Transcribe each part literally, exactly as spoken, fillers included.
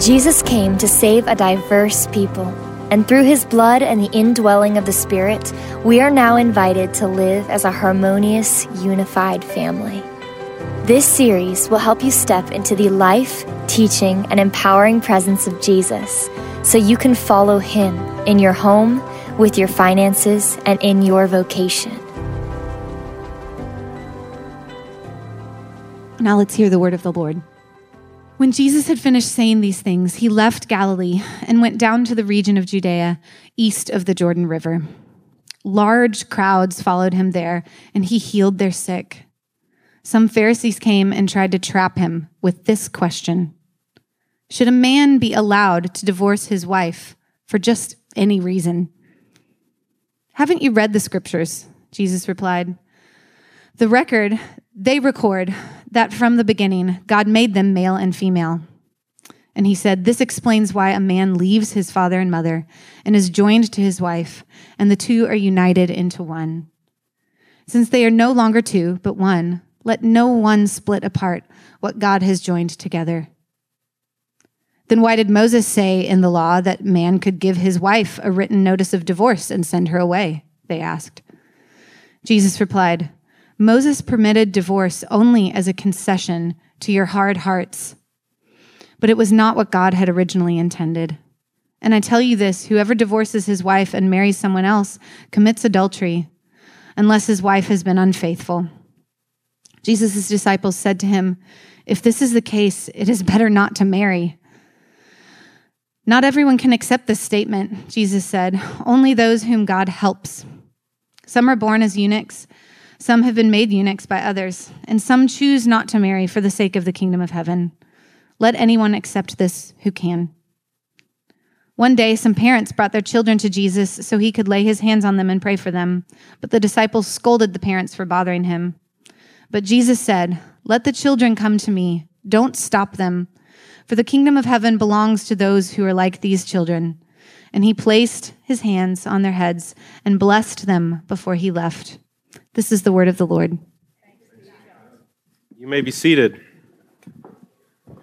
Jesus came to save a diverse people, and through his blood and the indwelling of the Spirit, we are now invited to live as a harmonious, unified family. This series will help you step into the life, teaching, and empowering presence of Jesus so you can follow him in your home, with your finances, and in your vocation. Now let's hear the word of the Lord. When Jesus had finished saying these things, he left Galilee and went down to the region of Judea, east of the Jordan River. Large crowds followed him there, and he healed their sick. Some Pharisees came and tried to trap him with this question: should a man be allowed to divorce his wife for just any reason? Haven't you read the scriptures? Jesus replied. The record, they record that from the beginning, God made them male and female. And he said, this explains why a man leaves his father and mother and is joined to his wife, and the two are united into one. Since they are no longer two, but one, let no one split apart what God has joined together. Then why did Moses say in the law that man could give his wife a written notice of divorce and send her away? They asked. Jesus replied, Moses permitted divorce only as a concession to your hard hearts, but it was not what God had originally intended. And I tell you this, whoever divorces his wife and marries someone else commits adultery, unless his wife has been unfaithful. Jesus' disciples said to him, if this is the case, it is better not to marry. Not everyone can accept this statement, Jesus said, only those whom God helps. Some are born as eunuchs, some have been made eunuchs by others, and some choose not to marry for the sake of the kingdom of heaven. Let anyone accept this who can. One day, some parents brought their children to Jesus so he could lay his hands on them and pray for them, but the disciples scolded the parents for bothering him. But Jesus said, let the children come to me, don't stop them, for the kingdom of heaven belongs to those who are like these children. And he placed his hands on their heads and blessed them before he left. This is the word of the Lord. You may be seated. Well,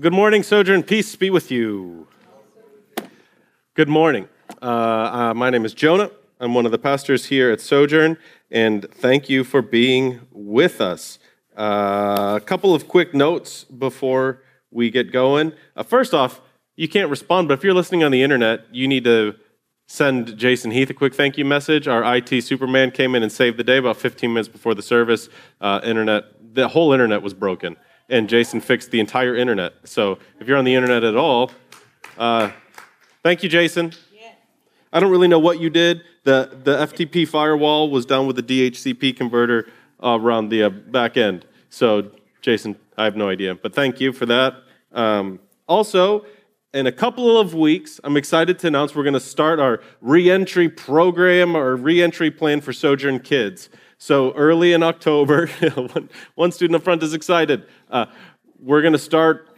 good morning, Sojourn. Peace be with you. Good morning. Uh, uh, my name is Jonah. I'm one of the pastors here at Sojourn, and thank you for being with us. Uh, a couple of quick notes before we get going. Uh, first off, you can't respond, but if you're listening on the internet, you need to send Jason Heath a quick thank you message. Our I T Superman came in and saved the day about fifteen minutes before the service. Uh, internet, the whole internet was broken, and Jason fixed the entire internet. So if you're on the internet at all, uh, thank you, Jason. Yeah. I don't really know what you did. The the F T P firewall was down with the D H C P converter uh, around the uh, back end. So Jason, I have no idea, but thank you for that. Um, also, in a couple of weeks, I'm excited to announce we're going to start our re-entry program or re-entry plan for Sojourn Kids. So early in October, one, one student up front is excited. Uh, we're going to start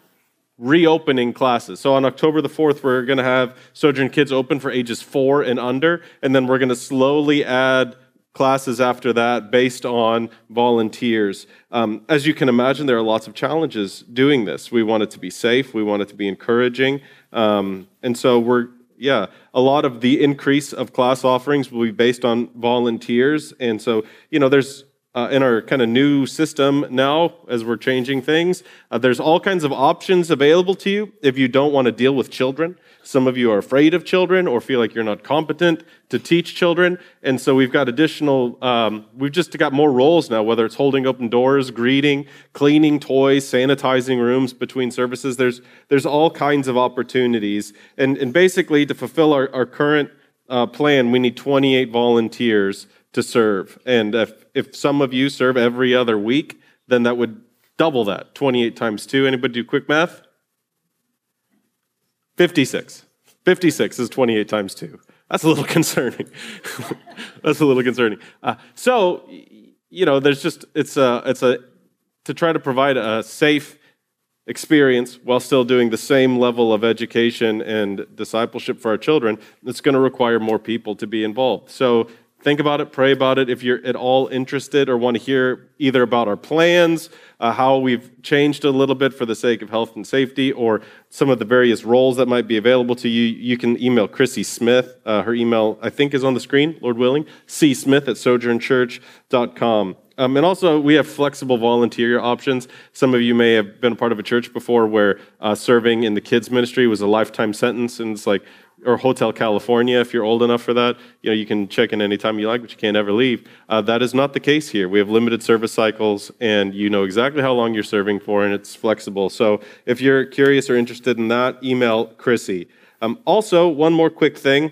reopening classes. So on October the fourth, we're going to have Sojourn Kids open for ages four and under, and then we're going to slowly add classes after that based on volunteers. Um, as you can imagine, there are lots of challenges doing this. We want it to be safe. We want it to be encouraging. Um, and so we're, yeah, a lot of the increase of class offerings will be based on volunteers. And so, you know, there's uh, in our kind of new system now, as we're changing things, uh, there's all kinds of options available to you if you don't want to deal with children. Some of you are afraid of children or feel like you're not competent to teach children. And so we've got additional, um, we've just got more roles now, whether it's holding open doors, greeting, cleaning toys, sanitizing rooms between services. There's there's all kinds of opportunities. And, and basically, to fulfill our, our current uh, plan, we need twenty-eight volunteers to serve. And if, if some of you serve every other week, then that would double that, twenty-eight times two. Anybody do quick math? fifty-six. fifty-six is twenty-eight times two. That's a little concerning. That's a little concerning. Uh, so, you know, there's just, it's a, it's a, to try to provide a safe experience while still doing the same level of education and discipleship for our children, it's going to require more people to be involved. So Think about it, pray about it. If you're at all interested or want to hear either about our plans, uh, how we've changed a little bit for the sake of health and safety, or some of the various roles that might be available to you, you can email Chrissy Smith. Uh, her email, I think, is on the screen, Lord willing, c smith at sojourn church dot com. Um, and also, we have flexible volunteer options. Some of you may have been a part of a church before where uh, serving in the kids' ministry was a lifetime sentence, and it's like, or Hotel California, if you're old enough for that. You know, you can check in anytime you like, but you can't ever leave. Uh, that is not the case here. We have limited service cycles, and you know exactly how long you're serving for, and it's flexible. So if you're curious or interested in that, email Chrissy. Um, also, one more quick thing.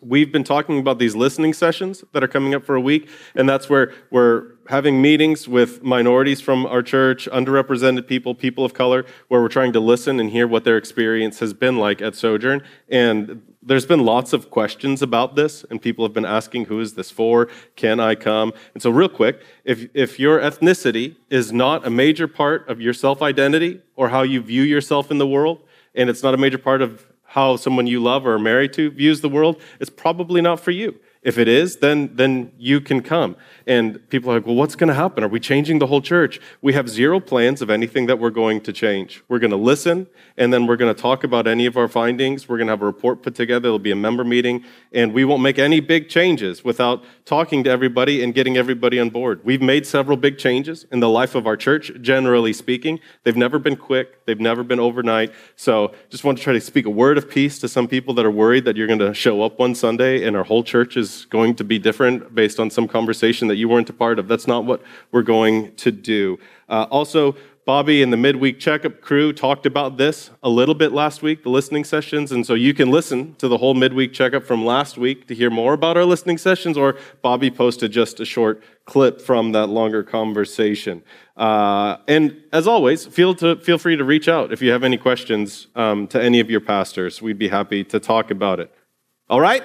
We've been talking about these listening sessions that are coming up for a week, and that's where we're having meetings with minorities from our church, underrepresented people, people of color, where we're trying to listen and hear what their experience has been like at Sojourn. And there's been lots of questions about this, and people have been asking, who is this for? Can I come? And so real quick, if, if your ethnicity is not a major part of your self-identity or how you view yourself in the world, and it's not a major part of how someone you love or are married to views the world, it's probably not for you. If it is, then then you can come. And people are like, well, what's going to happen? Are we changing the whole church? We have zero plans of anything that we're going to change. We're going to listen, and then we're going to talk about any of our findings. We're going to have a report put together. There'll be a member meeting, and we won't make any big changes without talking to everybody and getting everybody on board. We've made several big changes in the life of our church, generally speaking. They've never been quick. They've never been overnight. So just want to try to speak a word of peace to some people that are worried that you're going to show up one Sunday and our whole church is going to be different based on some conversation that you weren't a part of. That's not what we're going to do. Uh, also, Bobby and the Midweek Checkup crew talked about this a little bit last week, the listening sessions, and so you can listen to the whole Midweek Checkup from last week to hear more about our listening sessions, or Bobby posted just a short clip from that longer conversation. Uh, and as always, feel, to, feel free to reach out if you have any questions um, to any of your pastors. We'd be happy to talk about it. All right?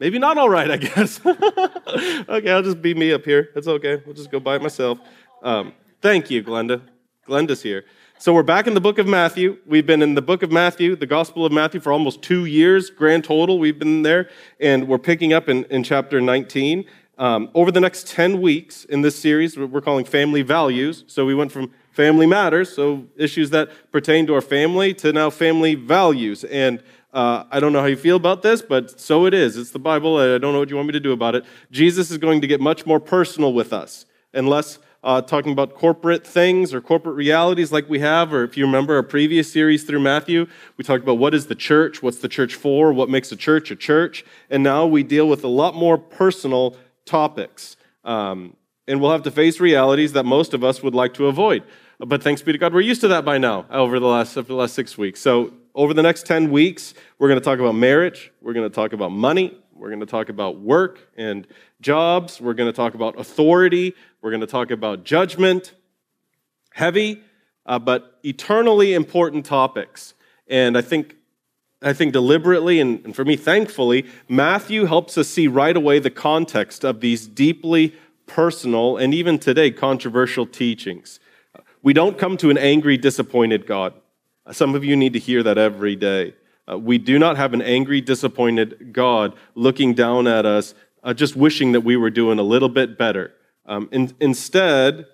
Maybe not all right, I guess. Okay, I'll just be me up here. That's okay. We'll just go by it myself. Um, thank you, Glenda. Glenda's here. So we're back in the book of Matthew. We've been in the book of Matthew, the Gospel of Matthew, for almost two years, grand total. We've been there, and we're picking up in, in chapter nineteen. Um, over the next ten weeks in this series, we're calling Family Values. So we went from Family Matters, so issues that pertain to our family, to now Family Values. And Uh, I don't know how you feel about this, but so it is. It's the Bible. I don't know what you want me to do about it. Jesus is going to get much more personal with us and less uh, talking about corporate things or corporate realities like we have. Or if you remember our previous series through Matthew, we talked about what is the church, what's the church for, what makes a church a church. And now we deal with a lot more personal topics. Um, and we'll have to face realities that most of us would like to avoid. But thanks be to God, we're used to that by now over the last, over the last six weeks. So over the next ten weeks, we're going to talk about marriage, we're going to talk about money, we're going to talk about work and jobs, we're going to talk about authority, we're going to talk about judgment, heavy, uh, but eternally important topics. And I think I think deliberately, and, and for me, thankfully, Matthew helps us see right away the context of these deeply personal and even today controversial teachings. We don't come to an angry, disappointed God. Some of you need to hear that every day. Uh, we do not have an angry, disappointed God looking down at us, uh, just wishing that we were doing a little bit better. Um, in, instead,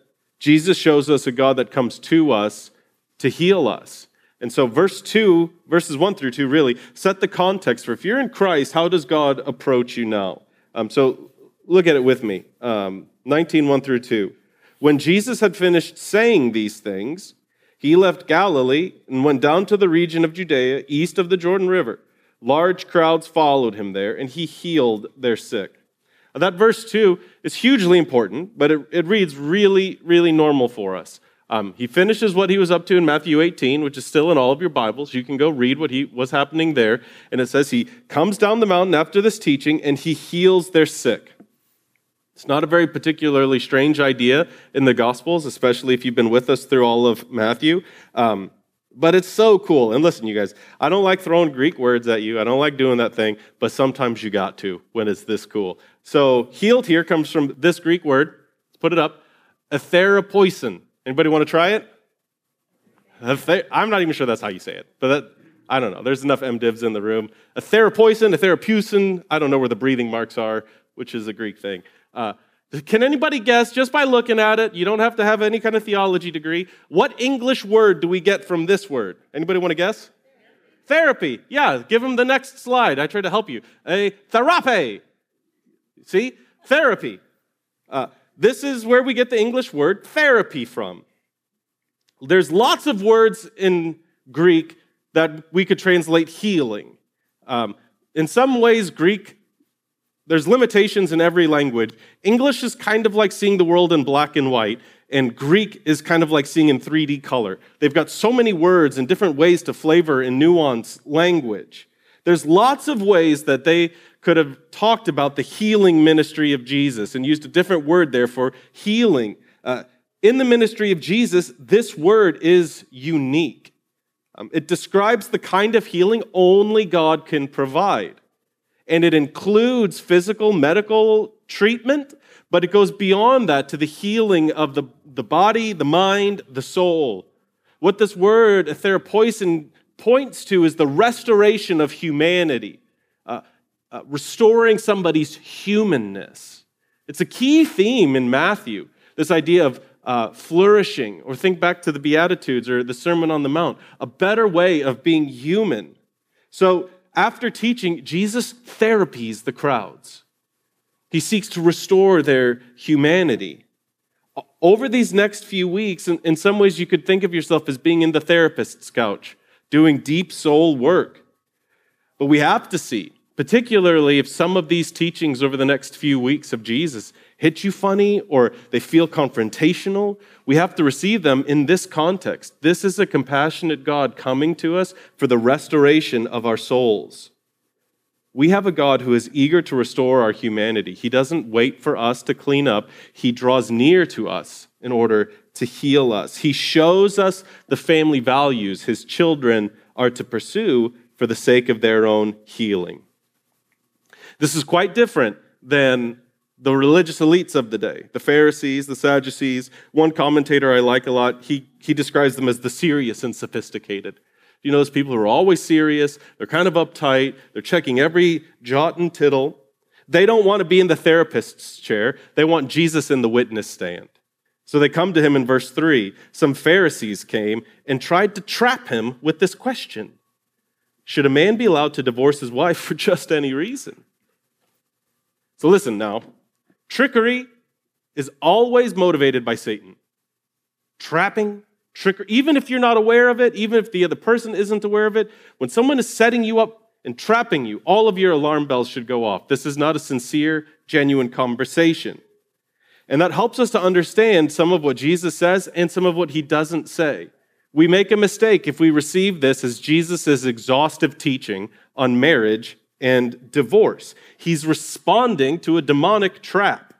Jesus shows us a God that comes to us to heal us. And so verse two, verses one through two really set the context for if you're in Christ, how does God approach you now? Um, so look at it with me, um, nineteen, one through two. When Jesus had finished saying these things, he left Galilee and went down to the region of Judea, east of the Jordan River. Large crowds followed him there, and he healed their sick. Now, that verse two is hugely important, but it, it reads really, really normal for us. Um, he finishes what he was up to in Matthew eighteen, which is still in all of your Bibles. You can go read what he was happening there. And it says he comes down the mountain after this teaching, and he heals their sick. It's not a very particularly strange idea in the Gospels, especially if you've been with us through all of Matthew. Um, but it's so cool. And listen, you guys, I don't like throwing Greek words at you. I don't like doing that thing. But sometimes you got to when it's this cool. So healed here comes from this Greek word. Let's put it up. Atherapoisin. Anybody want to try it? I'm not even sure that's how you say it. But that, I don't know. There's enough MDivs in the room. A therapoisin, a therapeusin, I don't know where the breathing marks are, which is a Greek thing. Uh, can anybody guess, just by looking at it, you don't have to have any kind of theology degree, what English word do we get from this word? Anybody want to guess? Therapy. Therapy. Yeah, give them the next slide. I tried to help you. A therape. See? Therapy. Uh, this is where we get the English word therapy from. There's lots of words in Greek that we could translate healing. Um, in some ways, Greek, there's limitations in every language. English is kind of like seeing the world in black and white, and Greek is kind of like seeing in three D color. They've got so many words and different ways to flavor and nuance language. There's lots of ways that they could have talked about the healing ministry of Jesus and used a different word there for healing. Uh, in the ministry of Jesus, this word is unique. Um, it describes the kind of healing only God can provide. And it includes physical, medical treatment, but it goes beyond that to the healing of the, the body, the mind, the soul. What this word, therapoisin, points to is the restoration of humanity, uh, uh, restoring somebody's humanness. It's a key theme in Matthew, this idea of Uh, flourishing, or think back to the Beatitudes or the Sermon on the Mount, a better way of being human. So after teaching, Jesus therapies the crowds. He seeks to restore their humanity. Over these next few weeks, in, in some ways you could think of yourself as being in the therapist's couch, doing deep soul work. But we have to see, particularly if some of these teachings over the next few weeks of Jesus hit you funny or they feel confrontational, we have to receive them in this context. This is a compassionate God coming to us for the restoration of our souls. We have a God who is eager to restore our humanity. He doesn't wait for us to clean up. He draws near to us in order to heal us. He shows us the family values his children are to pursue for the sake of their own healing. This is quite different than the religious elites of the day, the Pharisees, the Sadducees. One commentator I like a lot, he, he describes them as the serious and sophisticated. You know, those people who are always serious, they're kind of uptight, they're checking every jot and tittle. They don't want to be in the therapist's chair. They want Jesus in the witness stand. So they come to him in verse three. Some Pharisees came and tried to trap him with this question. Should a man be allowed to divorce his wife for just any reason? So listen now, trickery is always motivated by Satan. Trapping, trickery, even if you're not aware of it, even if the other person isn't aware of it, when someone is setting you up and trapping you, all of your alarm bells should go off. This is not a sincere, genuine conversation. And that helps us to understand some of what Jesus says and some of what he doesn't say. We make a mistake if we receive this as Jesus' exhaustive teaching on marriage and divorce. He's responding to a demonic trap.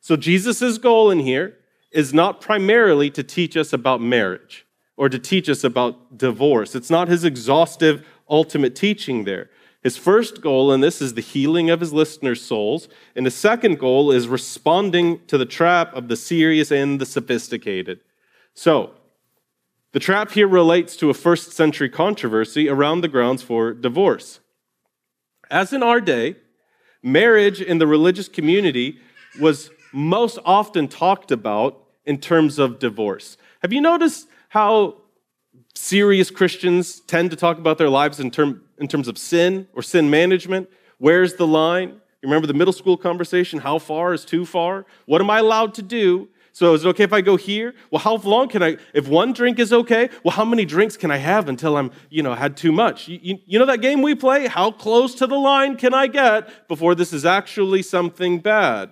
So Jesus' goal in here is not primarily to teach us about marriage or to teach us about divorce. It's not his exhaustive, ultimate teaching there. His first goal in this is the healing of his listeners' souls, and his second goal is responding to the trap of the serious and the sophisticated. So, the trap here relates to a first century controversy around the grounds for divorce. As in our day, marriage in the religious community was most often talked about in terms of divorce. Have you noticed how serious Christians tend to talk about their lives in, term, in terms of sin or sin management? Where's the line? You remember the middle school conversation? How far is too far? What am I allowed to do? So is it okay if I go here? Well, how long can I, if one drink is okay, well, how many drinks can I have until I'm, you know, had too much? You, you, you know that game we play? How close to the line can I get before this is actually something bad?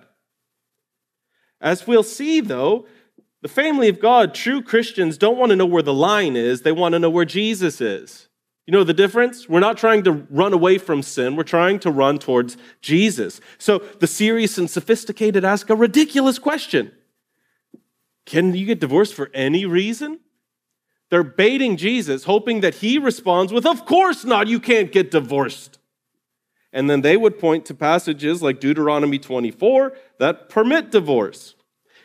As we'll see, though, the family of God, true Christians, don't want to know where the line is. They want to know where Jesus is. You know the difference? We're not trying to run away from sin. We're trying to run towards Jesus. So the serious and sophisticated ask a ridiculous question. Can you get divorced for any reason? They're baiting Jesus, hoping that he responds with, of course not, you can't get divorced. And then they would point to passages like Deuteronomy twenty-four that permit divorce.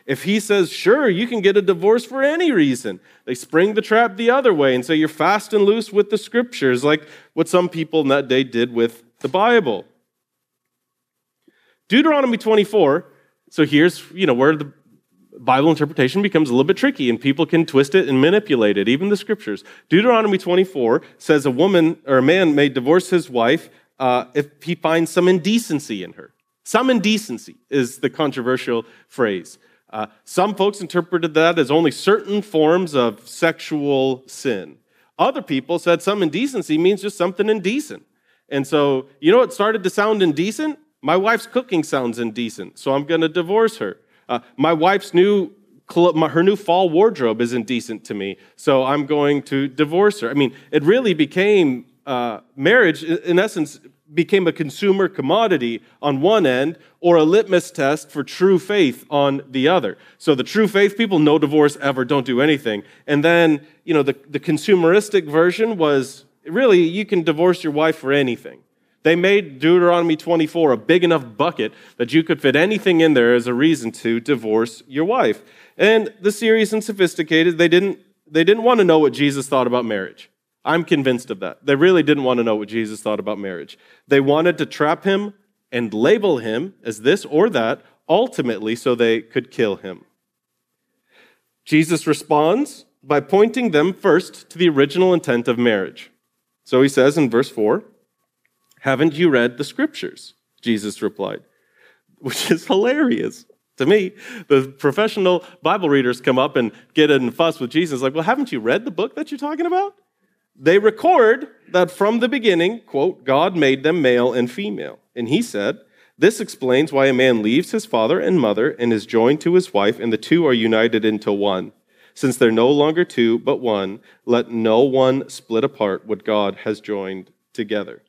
If he says, sure, you can get a divorce for any reason, they spring the trap the other way and say you're fast and loose with the scriptures, like what some people in that day did with the Bible. Deuteronomy twenty-four, so here's, you know, where the Bible interpretation becomes a little bit tricky and people can twist it and manipulate it, even the scriptures. Deuteronomy twenty-four says a woman or a man may divorce his wife uh, if he finds some indecency in her. Some indecency is the controversial phrase. Uh, some folks interpreted that as only certain forms of sexual sin. Other people said some indecency means just something indecent. And so, you know what started to sound indecent? My wife's cooking sounds indecent, so I'm going to divorce her. Uh, my wife's new, her new fall wardrobe is indecent to me, so I'm going to divorce her. I mean, it really became, uh, marriage, in essence, became a consumer commodity on one end or a litmus test for true faith on the other. So the true faith people, no divorce ever, don't do anything. And then, you know, the, the consumeristic version was, really, you can divorce your wife for anything. They made Deuteronomy twenty-four a big enough bucket that you could fit anything in there as a reason to divorce your wife. And the serious and sophisticated, they didn't, they didn't want to know what Jesus thought about marriage. I'm convinced of that. They really didn't want to know what Jesus thought about marriage. They wanted to trap him and label him as this or that, ultimately so they could kill him. Jesus responds by pointing them first to the original intent of marriage. So he says in verse four, haven't you read the scriptures? Jesus replied, which is hilarious to me. The professional Bible readers come up and get in a fuss with Jesus, like, well, haven't you read the book that you're talking about? They record that from the beginning, quote, God made them male and female. And he said, this explains why a man leaves his father and mother and is joined to his wife, and the two are united into one. Since they're no longer two, but one, let no one split apart what God has joined together.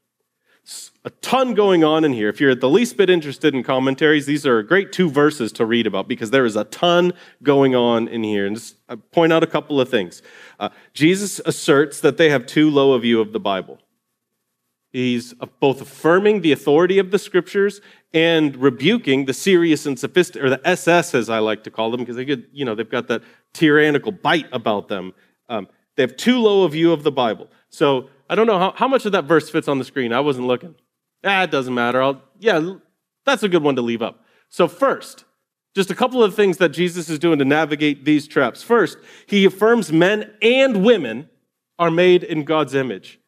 A ton going on in here. If you're at the least bit interested in commentaries, these are great two verses to read about because there is a ton going on in here. And just I point out a couple of things. Uh, Jesus asserts that they have too low a view of the Bible. He's both affirming the authority of the scriptures and rebuking the serious and sophisticated, or the S S as I like to call them, because they could, you know, they've got that tyrannical bite about them. Um, they have too low a view of the Bible. So I don't know how, how much of that verse fits on the screen. I wasn't looking. Ah, it doesn't matter. I'll, yeah, that's a good one to leave up. So first, just a couple of things that Jesus is doing to navigate these traps. First, he affirms men and women are made in God's image.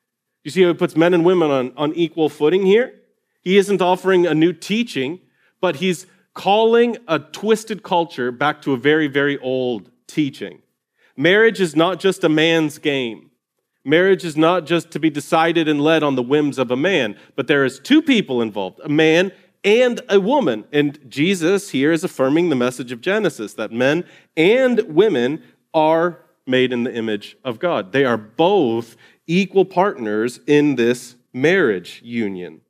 You see how he puts men and women on, on equal footing here? He isn't offering a new teaching, but he's calling a twisted culture back to a very, very old teaching. Marriage is not just a man's game. Marriage is not just to be decided and led on the whims of a man, but there is two people involved, a man and a woman. And Jesus here is affirming the message of Genesis, that men and women are made in the image of God. They are both equal partners in this marriage union.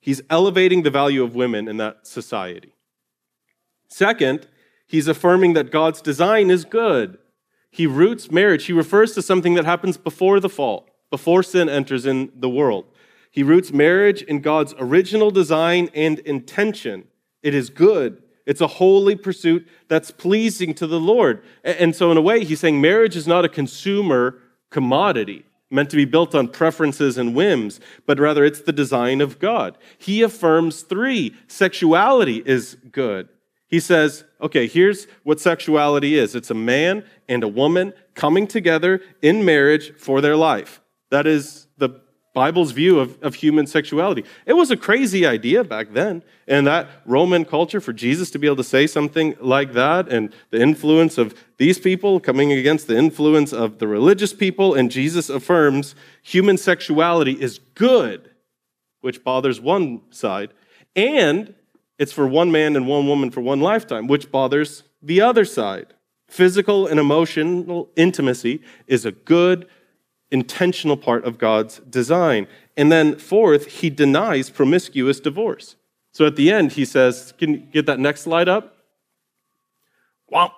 He's elevating the value of women in that society. Second, he's affirming that God's design is good. He roots marriage. He refers to something that happens before the fall, before sin enters in the world. He roots marriage in God's original design and intention. It is good. It's a holy pursuit that's pleasing to the Lord. And so in a way, he's saying marriage is not a consumer commodity meant to be built on preferences and whims, but rather it's the design of God. He affirms three, sexuality is good. He says, okay, here's what sexuality is. It's a man and a woman coming together in marriage for their life. That is the Bible's view of, of human sexuality. It was a crazy idea back then. And that Roman culture, for Jesus to be able to say something like that, and the influence of these people coming against the influence of the religious people, and Jesus affirms human sexuality is good, which bothers one side, and it's for one man and one woman for one lifetime, which bothers the other side. Physical and emotional intimacy is a good, intentional part of God's design. And then fourth, he denies promiscuous divorce. So at the end, he says, can you get that next slide up? Wow.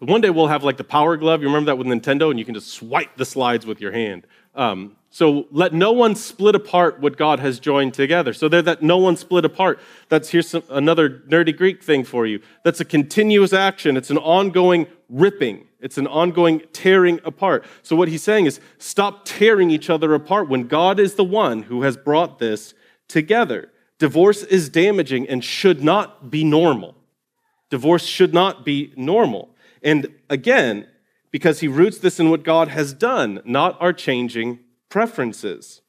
One day we'll have like the power glove. You remember that with Nintendo? And you can just swipe the slides with your hand. Um, so let no one split apart what God has joined together. So there that no one split apart. That's here's some, another nerdy Greek thing for you. That's a continuous action. It's an ongoing ripping. It's an ongoing tearing apart. So what he's saying is stop tearing each other apart when God is the one who has brought this together. Divorce is damaging and should not be normal. Divorce should not be normal. And again, because he roots this in what God has done, not our changing preferences.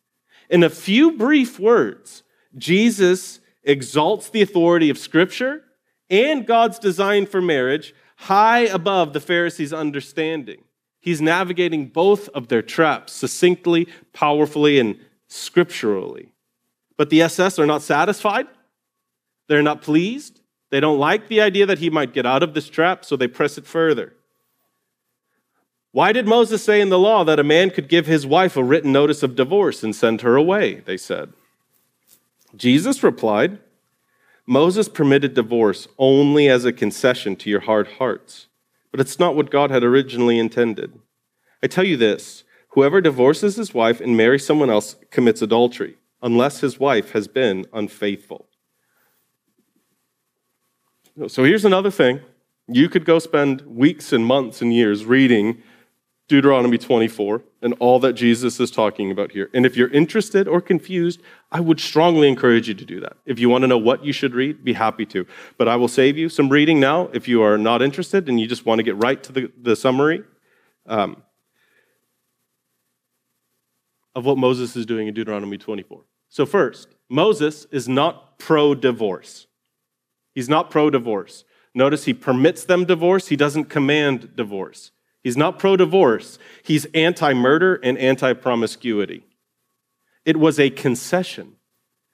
In a few brief words, Jesus exalts the authority of Scripture and God's design for marriage high above the Pharisees' understanding. He's navigating both of their traps succinctly, powerfully, and scripturally. But the S S are not satisfied. They're not pleased. They don't like the idea that he might get out of this trap, so they press it further. Why did Moses say in the law that a man could give his wife a written notice of divorce and send her away, they said. Jesus replied, Moses permitted divorce only as a concession to your hard hearts, but it's not what God had originally intended. I tell you this, whoever divorces his wife and marries someone else commits adultery, unless his wife has been unfaithful. So here's another thing. You could go spend weeks and months and years reading Deuteronomy twenty-four and all that Jesus is talking about here. And if you're interested or confused, I would strongly encourage you to do that. If you want to know what you should read, be happy to. But I will save you some reading now if you are not interested and you just want to get right to the, the summary um, of what Moses is doing in Deuteronomy twenty-four. So first, Moses is not pro-divorce. He's not pro-divorce. Notice he permits them divorce. He doesn't command divorce. He's not pro-divorce. He's anti-murder and anti-promiscuity. It was a concession.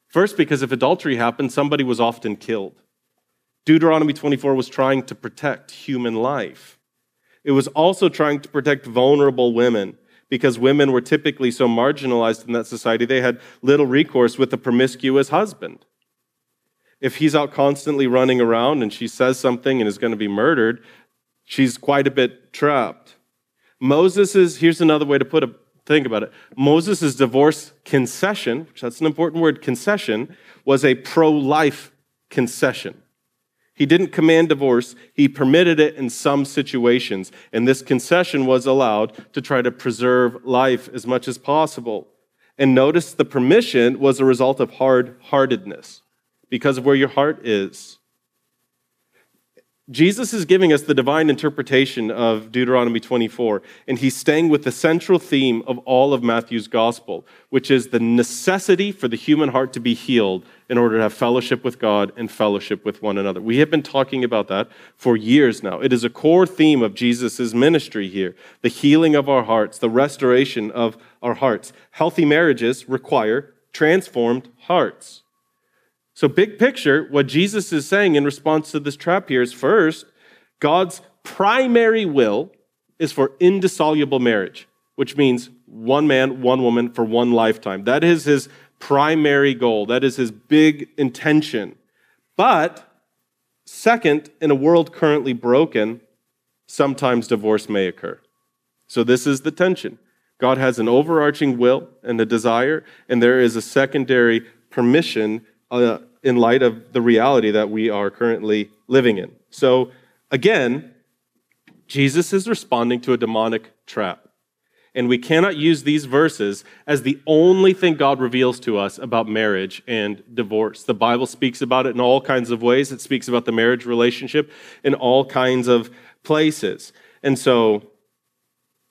First, because if adultery happened, somebody was often killed. Deuteronomy twenty-four was trying to protect human life. It was also trying to protect vulnerable women, because women were typically so marginalized in that society, they had little recourse with a promiscuous husband. If he's out constantly running around and she says something and is going to be murdered, she's quite a bit trapped. Moses is, here's another way to put a think about it. Moses' divorce concession, which that's an important word, concession, was a pro-life concession. He didn't command divorce. He permitted it in some situations. And this concession was allowed to try to preserve life as much as possible. And notice the permission was a result of hard-heartedness. Because of where your heart is. Jesus is giving us the divine interpretation of Deuteronomy twenty-four, and he's staying with the central theme of all of Matthew's gospel, which is the necessity for the human heart to be healed in order to have fellowship with God and fellowship with one another. We have been talking about that for years now. It is a core theme of Jesus' ministry here, the healing of our hearts, the restoration of our hearts. Healthy marriages require transformed hearts. So big picture, what Jesus is saying in response to this trap here is first, God's primary will is for indissoluble marriage, which means one man, one woman for one lifetime. That is his primary goal. That is his big intention. But second, in a world currently broken, sometimes divorce may occur. So this is the tension. God has an overarching will and a desire, and there is a secondary permission Uh, in light of the reality that we are currently living in. So again, Jesus is responding to a demonic trap. And we cannot use these verses as the only thing God reveals to us about marriage and divorce. The Bible speaks about it in all kinds of ways. It speaks about the marriage relationship in all kinds of places. And so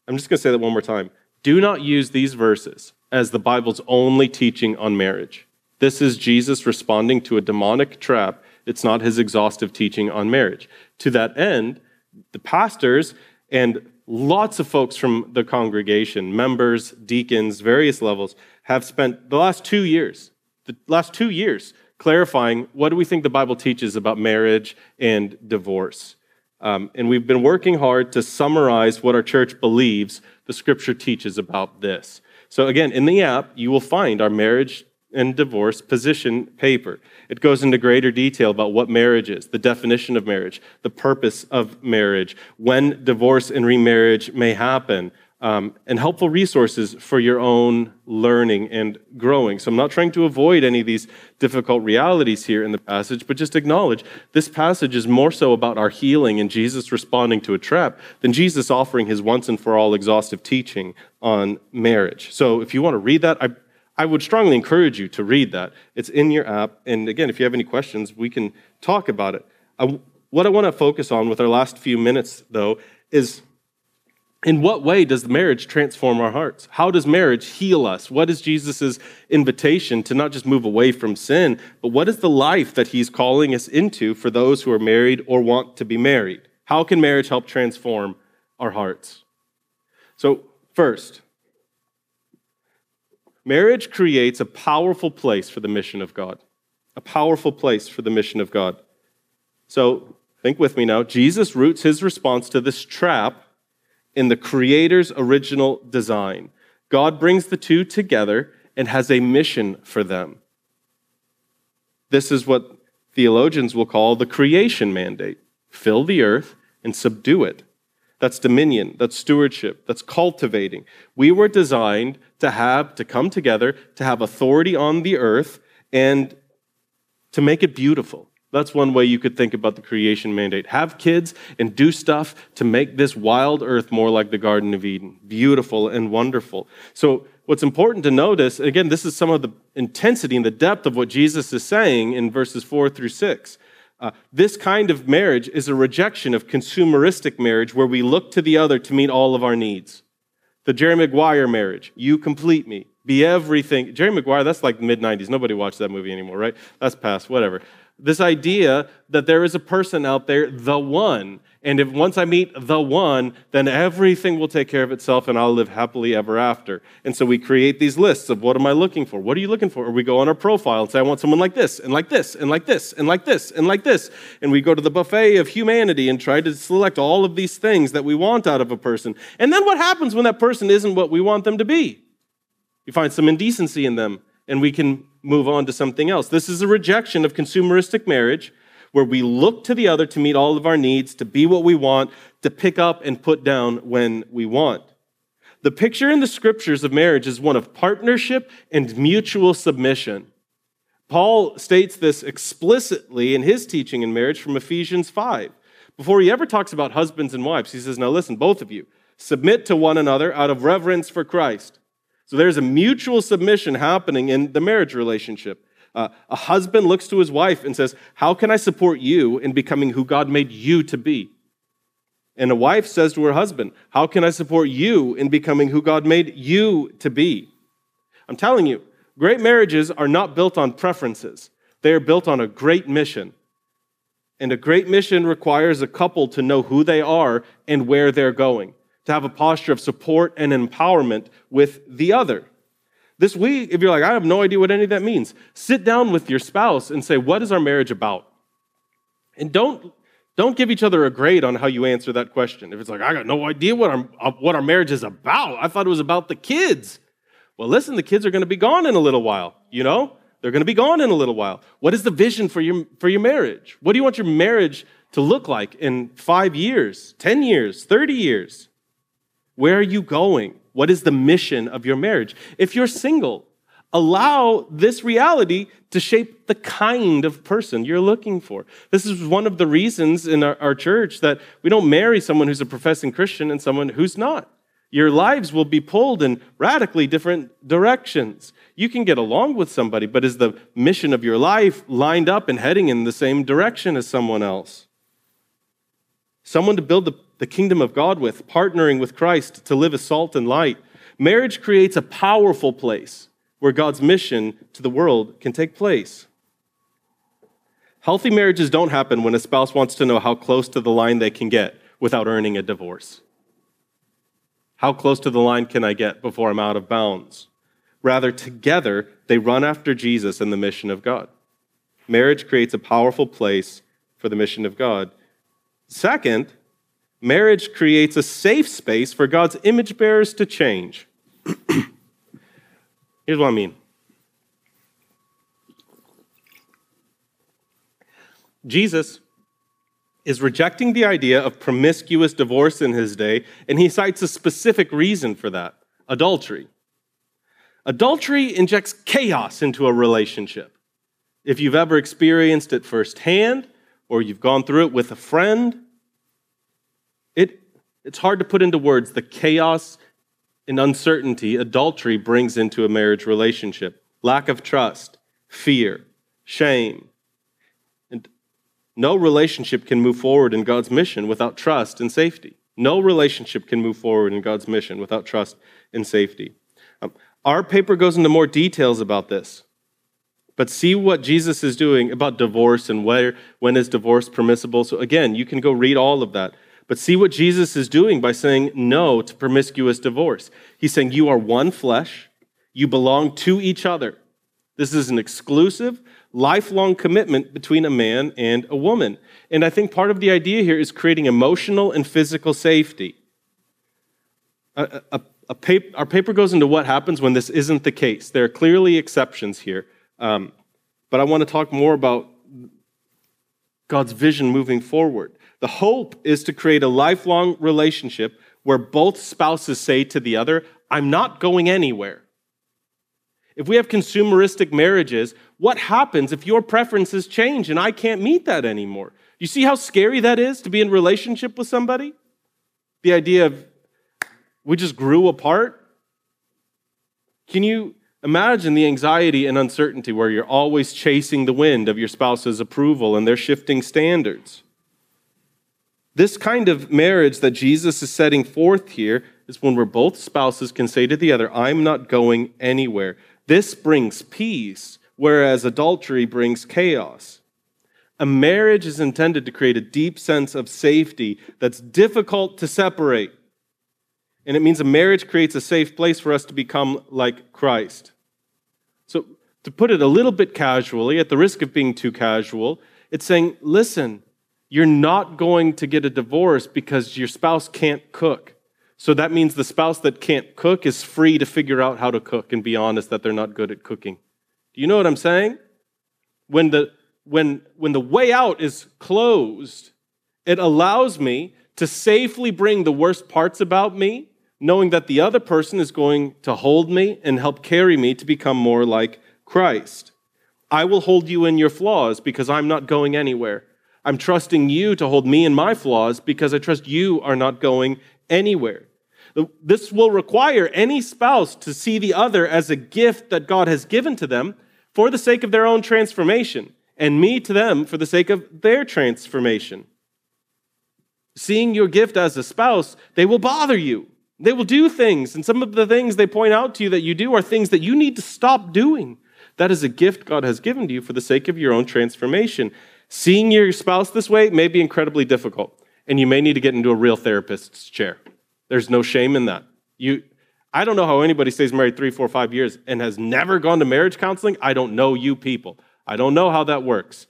I'm just going to say that one more time. Do not use these verses as the Bible's only teaching on marriage. This is Jesus responding to a demonic trap. It's not his exhaustive teaching on marriage. To that end, the pastors and lots of folks from the congregation, members, deacons, various levels, have spent the last two years, the last two years clarifying what do we think the Bible teaches about marriage and divorce. Um, and we've been working hard to summarize what our church believes the Scripture teaches about this. So again, in the app, you will find our marriage and divorce position paper. It goes into greater detail about what marriage is, the definition of marriage, the purpose of marriage, when divorce and remarriage may happen, um, and helpful resources for your own learning and growing. So I'm not trying to avoid any of these difficult realities here in the passage, but just acknowledge this passage is more so about our healing and Jesus responding to a trap than Jesus offering his once and for all exhaustive teaching on marriage. So if you want to read that, I I would strongly encourage you to read that. It's in your app. And again, if you have any questions, we can talk about it. I, what I want to focus on with our last few minutes, though, is in what way does marriage transform our hearts? How does marriage heal us? What is Jesus' invitation to not just move away from sin, but what is the life that he's calling us into for those who are married or want to be married? How can marriage help transform our hearts? So first, marriage creates a powerful place for the mission of God, a powerful place for the mission of God. So think with me now. Jesus roots his response to this trap in the Creator's original design. God brings the two together and has a mission for them. This is what theologians will call the creation mandate. Fill the earth and subdue it. That's dominion, that's stewardship, that's cultivating. We were designed to have, to come together, to have authority on the earth and to make it beautiful. That's one way you could think about the creation mandate. Have kids and do stuff to make this wild earth more like the Garden of Eden, beautiful and wonderful. So what's important to notice, again, this is some of the intensity and the depth of what Jesus is saying in verses four through six. Uh, this kind of marriage is a rejection of consumeristic marriage where we look to the other to meet all of our needs. The Jerry Maguire marriage, you complete me, be everything. Jerry Maguire, that's like the mid nineties. Nobody watched that movie anymore, right? That's past, whatever. This idea that there is a person out there, the one, and if once I meet the one, then everything will take care of itself and I'll live happily ever after. And so we create these lists of what am I looking for? What are you looking for? Or we go on our profile and say, I want someone like this, and like this, and like this, and like this, and like this. And we go to the buffet of humanity and try to select all of these things that we want out of a person. And then what happens when that person isn't what we want them to be? You find some indecency in them and we can move on to something else. This is a rejection of consumeristic marriage where we look to the other to meet all of our needs, to be what we want, to pick up and put down when we want. The picture in the scriptures of marriage is one of partnership and mutual submission. Paul states this explicitly in his teaching in marriage from Ephesians five. Before he ever talks about husbands and wives, he says, now listen, both of you, submit to one another out of reverence for Christ. So there's a mutual submission happening in the marriage relationship. Uh, a husband looks to his wife and says, how can I support you in becoming who God made you to be? And a wife says to her husband, how can I support you in becoming who God made you to be? I'm telling you, great marriages are not built on preferences. They are built on a great mission. And a great mission requires a couple to know who they are and where they're going, to have a posture of support and empowerment with the other. This week, if you're like, I have no idea what any of that means, sit down with your spouse and say, what is our marriage about? And don't, don't give each other a grade on how you answer that question. If it's like, I got no idea what our, what our marriage is about. I thought it was about the kids. Well, listen, the kids are going to be gone in a little while, you know? They're going to be gone in a little while. What is the vision for your, for your marriage? What do you want your marriage to look like in five years, ten years, thirty years? Where are you going? What is the mission of your marriage? If you're single, allow this reality to shape the kind of person you're looking for. This is one of the reasons in our, our church that we don't marry someone who's a professing Christian and someone who's not. Your lives will be pulled in radically different directions. You can get along with somebody, but is the mission of your life lined up and heading in the same direction as someone else? Someone to build the the kingdom of God with, partnering with Christ to live as salt and light. Marriage creates a powerful place where God's mission to the world can take place. Healthy marriages don't happen when a spouse wants to know how close to the line they can get without earning a divorce. How close to the line can I get before I'm out of bounds? Rather, together, they run after Jesus and the mission of God. Marriage creates a powerful place for the mission of God. Second, marriage creates a safe space for God's image bearers to change. Here's what I mean. Jesus is rejecting the idea of promiscuous divorce in his day, and he cites a specific reason for that: adultery. Adultery injects chaos into a relationship. If you've ever experienced it firsthand, or you've gone through it with a friend, it, it's hard to put into words the chaos and uncertainty adultery brings into a marriage relationship. Lack of trust, fear, shame. And no relationship can move forward in God's mission without trust and safety. No relationship can move forward in God's mission without trust and safety. Um, our paper goes into more details about this, but see what Jesus is doing about divorce and where, when is divorce permissible. So again, you can go read all of that. But see what Jesus is doing by saying no to promiscuous divorce. He's saying you are one flesh. You belong to each other. This is an exclusive, lifelong commitment between a man and a woman. And I think part of the idea here is creating emotional and physical safety. A, a, a paper, our paper goes into what happens when this isn't the case. There are clearly exceptions here. Um, but I want to talk more about God's vision moving forward. The hope is to create a lifelong relationship where both spouses say to the other, I'm not going anywhere. If we have consumeristic marriages, what happens if your preferences change and I can't meet that anymore? You see how scary that is to be in relationship with somebody? The idea of we just grew apart? Can you imagine the anxiety and uncertainty where you're always chasing the wind of your spouse's approval and their shifting standards? This kind of marriage that Jesus is setting forth here is when where both spouses can say to the other, I'm not going anywhere. This brings peace, whereas adultery brings chaos. A marriage is intended to create a deep sense of safety that's difficult to separate. And it means a marriage creates a safe place for us to become like Christ. So to put it a little bit casually, at the risk of being too casual, it's saying, listen, you're not going to get a divorce because your spouse can't cook. So that means the spouse that can't cook is free to figure out how to cook and be honest that they're not good at cooking. Do you know what I'm saying? When the, when, when the way out is closed, it allows me to safely bring the worst parts about me, knowing that the other person is going to hold me and help carry me to become more like Christ. I will hold you in your flaws because I'm not going anywhere. I'm trusting you to hold me in my flaws because I trust you are not going anywhere. This will require any spouse to see the other as a gift that God has given to them for the sake of their own transformation, and me to them for the sake of their transformation. Seeing your gift as a spouse, they will bother you. They will do things. And some of the things they point out to you that you do are things that you need to stop doing. That is a gift God has given to you for the sake of your own transformation. Seeing your spouse this way may be incredibly difficult, and you may need to get into a real therapist's chair. There's no shame in that. You, I don't know how anybody stays married three, four, five years and has never gone to marriage counseling. I don't know you people. I don't know how that works.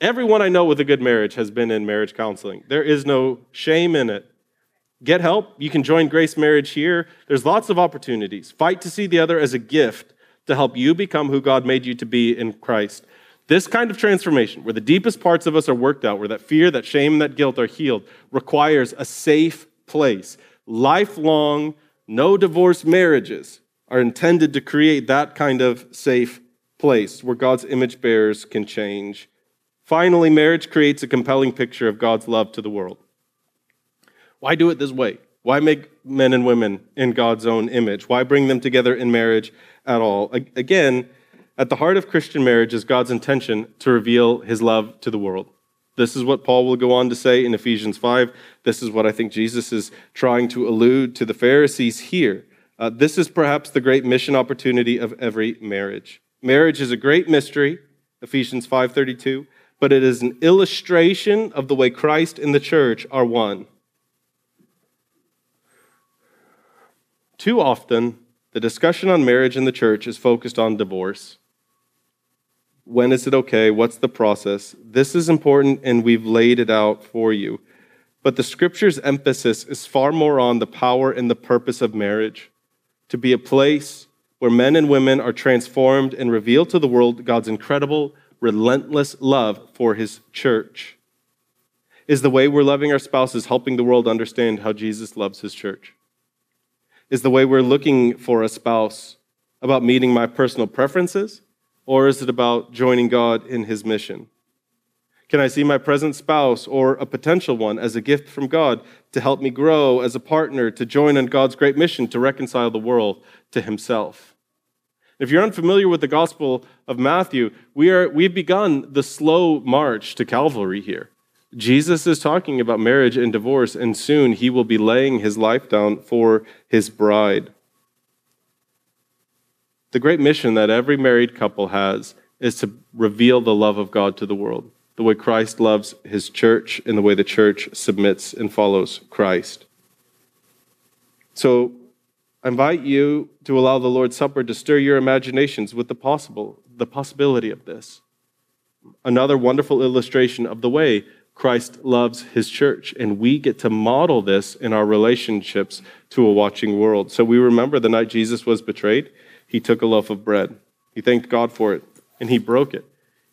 Everyone I know with a good marriage has been in marriage counseling. There is no shame in it. Get help. You can join Grace Marriage here. There's lots of opportunities. Fight to see the other as a gift to help you become who God made you to be in Christ. This kind of transformation, where the deepest parts of us are worked out, where that fear, that shame, that guilt are healed, requires a safe place. Lifelong, no-divorce marriages are intended to create that kind of safe place where God's image bearers can change. Finally, marriage creates a compelling picture of God's love to the world. Why do it this way? Why make men and women in God's own image? Why bring them together in marriage at all? Again, at the heart of Christian marriage is God's intention to reveal his love to the world. This is what Paul will go on to say in Ephesians five. This is what I think Jesus is trying to allude to the Pharisees here. Uh, this is perhaps the great mission opportunity of every marriage. Marriage is a great mystery, Ephesians five thirty-two. But it is an illustration of the way Christ and the church are one. Too often, the discussion on marriage and the church is focused on divorce. When is it okay? What's the process? This is important, and we've laid it out for you. But the Scripture's emphasis is far more on the power and the purpose of marriage, to be a place where men and women are transformed and revealed to the world God's incredible relentless love for his church. Is the way we're loving our spouses helping the world understand how Jesus loves his church? Is the way we're looking for a spouse about meeting my personal preferences, or is it about joining God in his mission? Can I see my present spouse or a potential one as a gift from God to help me grow as a partner, to join in God's great mission to reconcile the world to himself? If you're unfamiliar with the Gospel of Matthew, we are, we've begun the slow march to Calvary here. Jesus is talking about marriage and divorce, and soon he will be laying his life down for his bride. The great mission that every married couple has is to reveal the love of God to the world, the way Christ loves his church and the way the church submits and follows Christ. So I invite you to allow the Lord's Supper to stir your imaginations with the possible, the possibility of this. Another wonderful illustration of the way Christ loves his church, and we get to model this in our relationships to a watching world. So we remember the night Jesus was betrayed, he took a loaf of bread. He thanked God for it, and he broke it.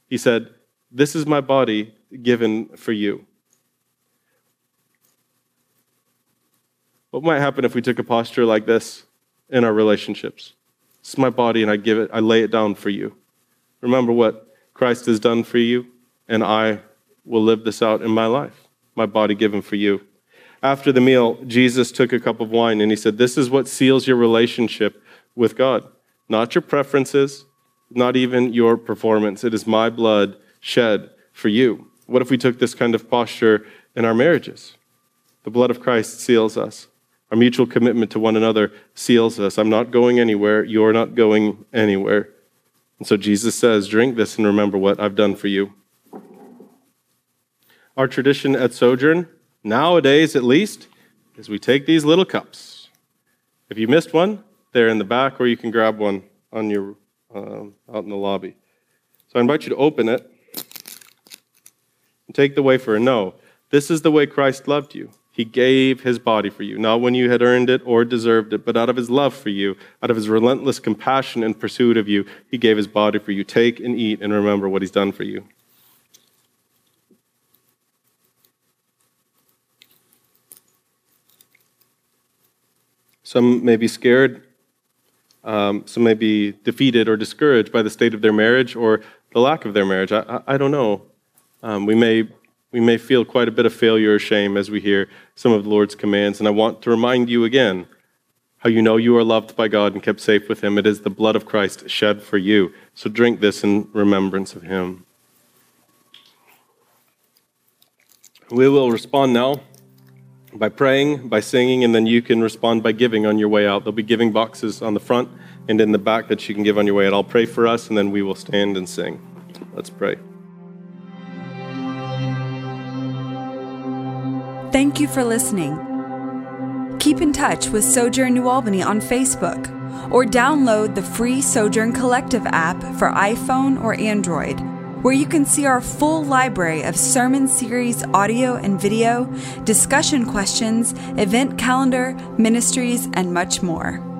He said, "This is my body given for you." What might happen if we took a posture like this in our relationships? This is my body, and I give it, I lay it down for you. Remember what Christ has done for you, and I will live this out in my life, my body given for you. After the meal, Jesus took a cup of wine and he said, "This is what seals your relationship with God, not your preferences, not even your performance. It is my blood shed for you." What if we took this kind of posture in our marriages? The blood of Christ seals us. Our mutual commitment to one another seals us. I'm not going anywhere. You're not going anywhere. And so Jesus says, drink this and remember what I've done for you. Our tradition at Sojourn, nowadays at least, is we take these little cups. If you missed one, they're in the back, or you can grab one on your uh, out in the lobby. So I invite you to open it and take the wafer. No, this is the way Christ loved you. He gave his body for you, not when you had earned it or deserved it, but out of his love for you, out of his relentless compassion and pursuit of you, he gave his body for you. Take and eat and remember what he's done for you. Some may be scared, um, some may be defeated or discouraged by the state of their marriage or the lack of their marriage. I, I, I don't know. Um, we may we may feel quite a bit of failure or shame as we hear some of the Lord's commands. And I want to remind you again how you know you are loved by God and kept safe with him. It is the blood of Christ shed for you. So drink this in remembrance of him. We will respond now by praying, by singing, and then you can respond by giving on your way out. There'll be giving boxes on the front and in the back that you can give on your way out. I'll pray for us, and then we will stand and sing. Let's pray. Thank you for listening. Keep in touch with Sojourn New Albany on Facebook, or download the free Sojourn Collective app for iPhone or Android, where you can see our full library of sermon series, audio and video, discussion questions, event calendar, ministries, and much more.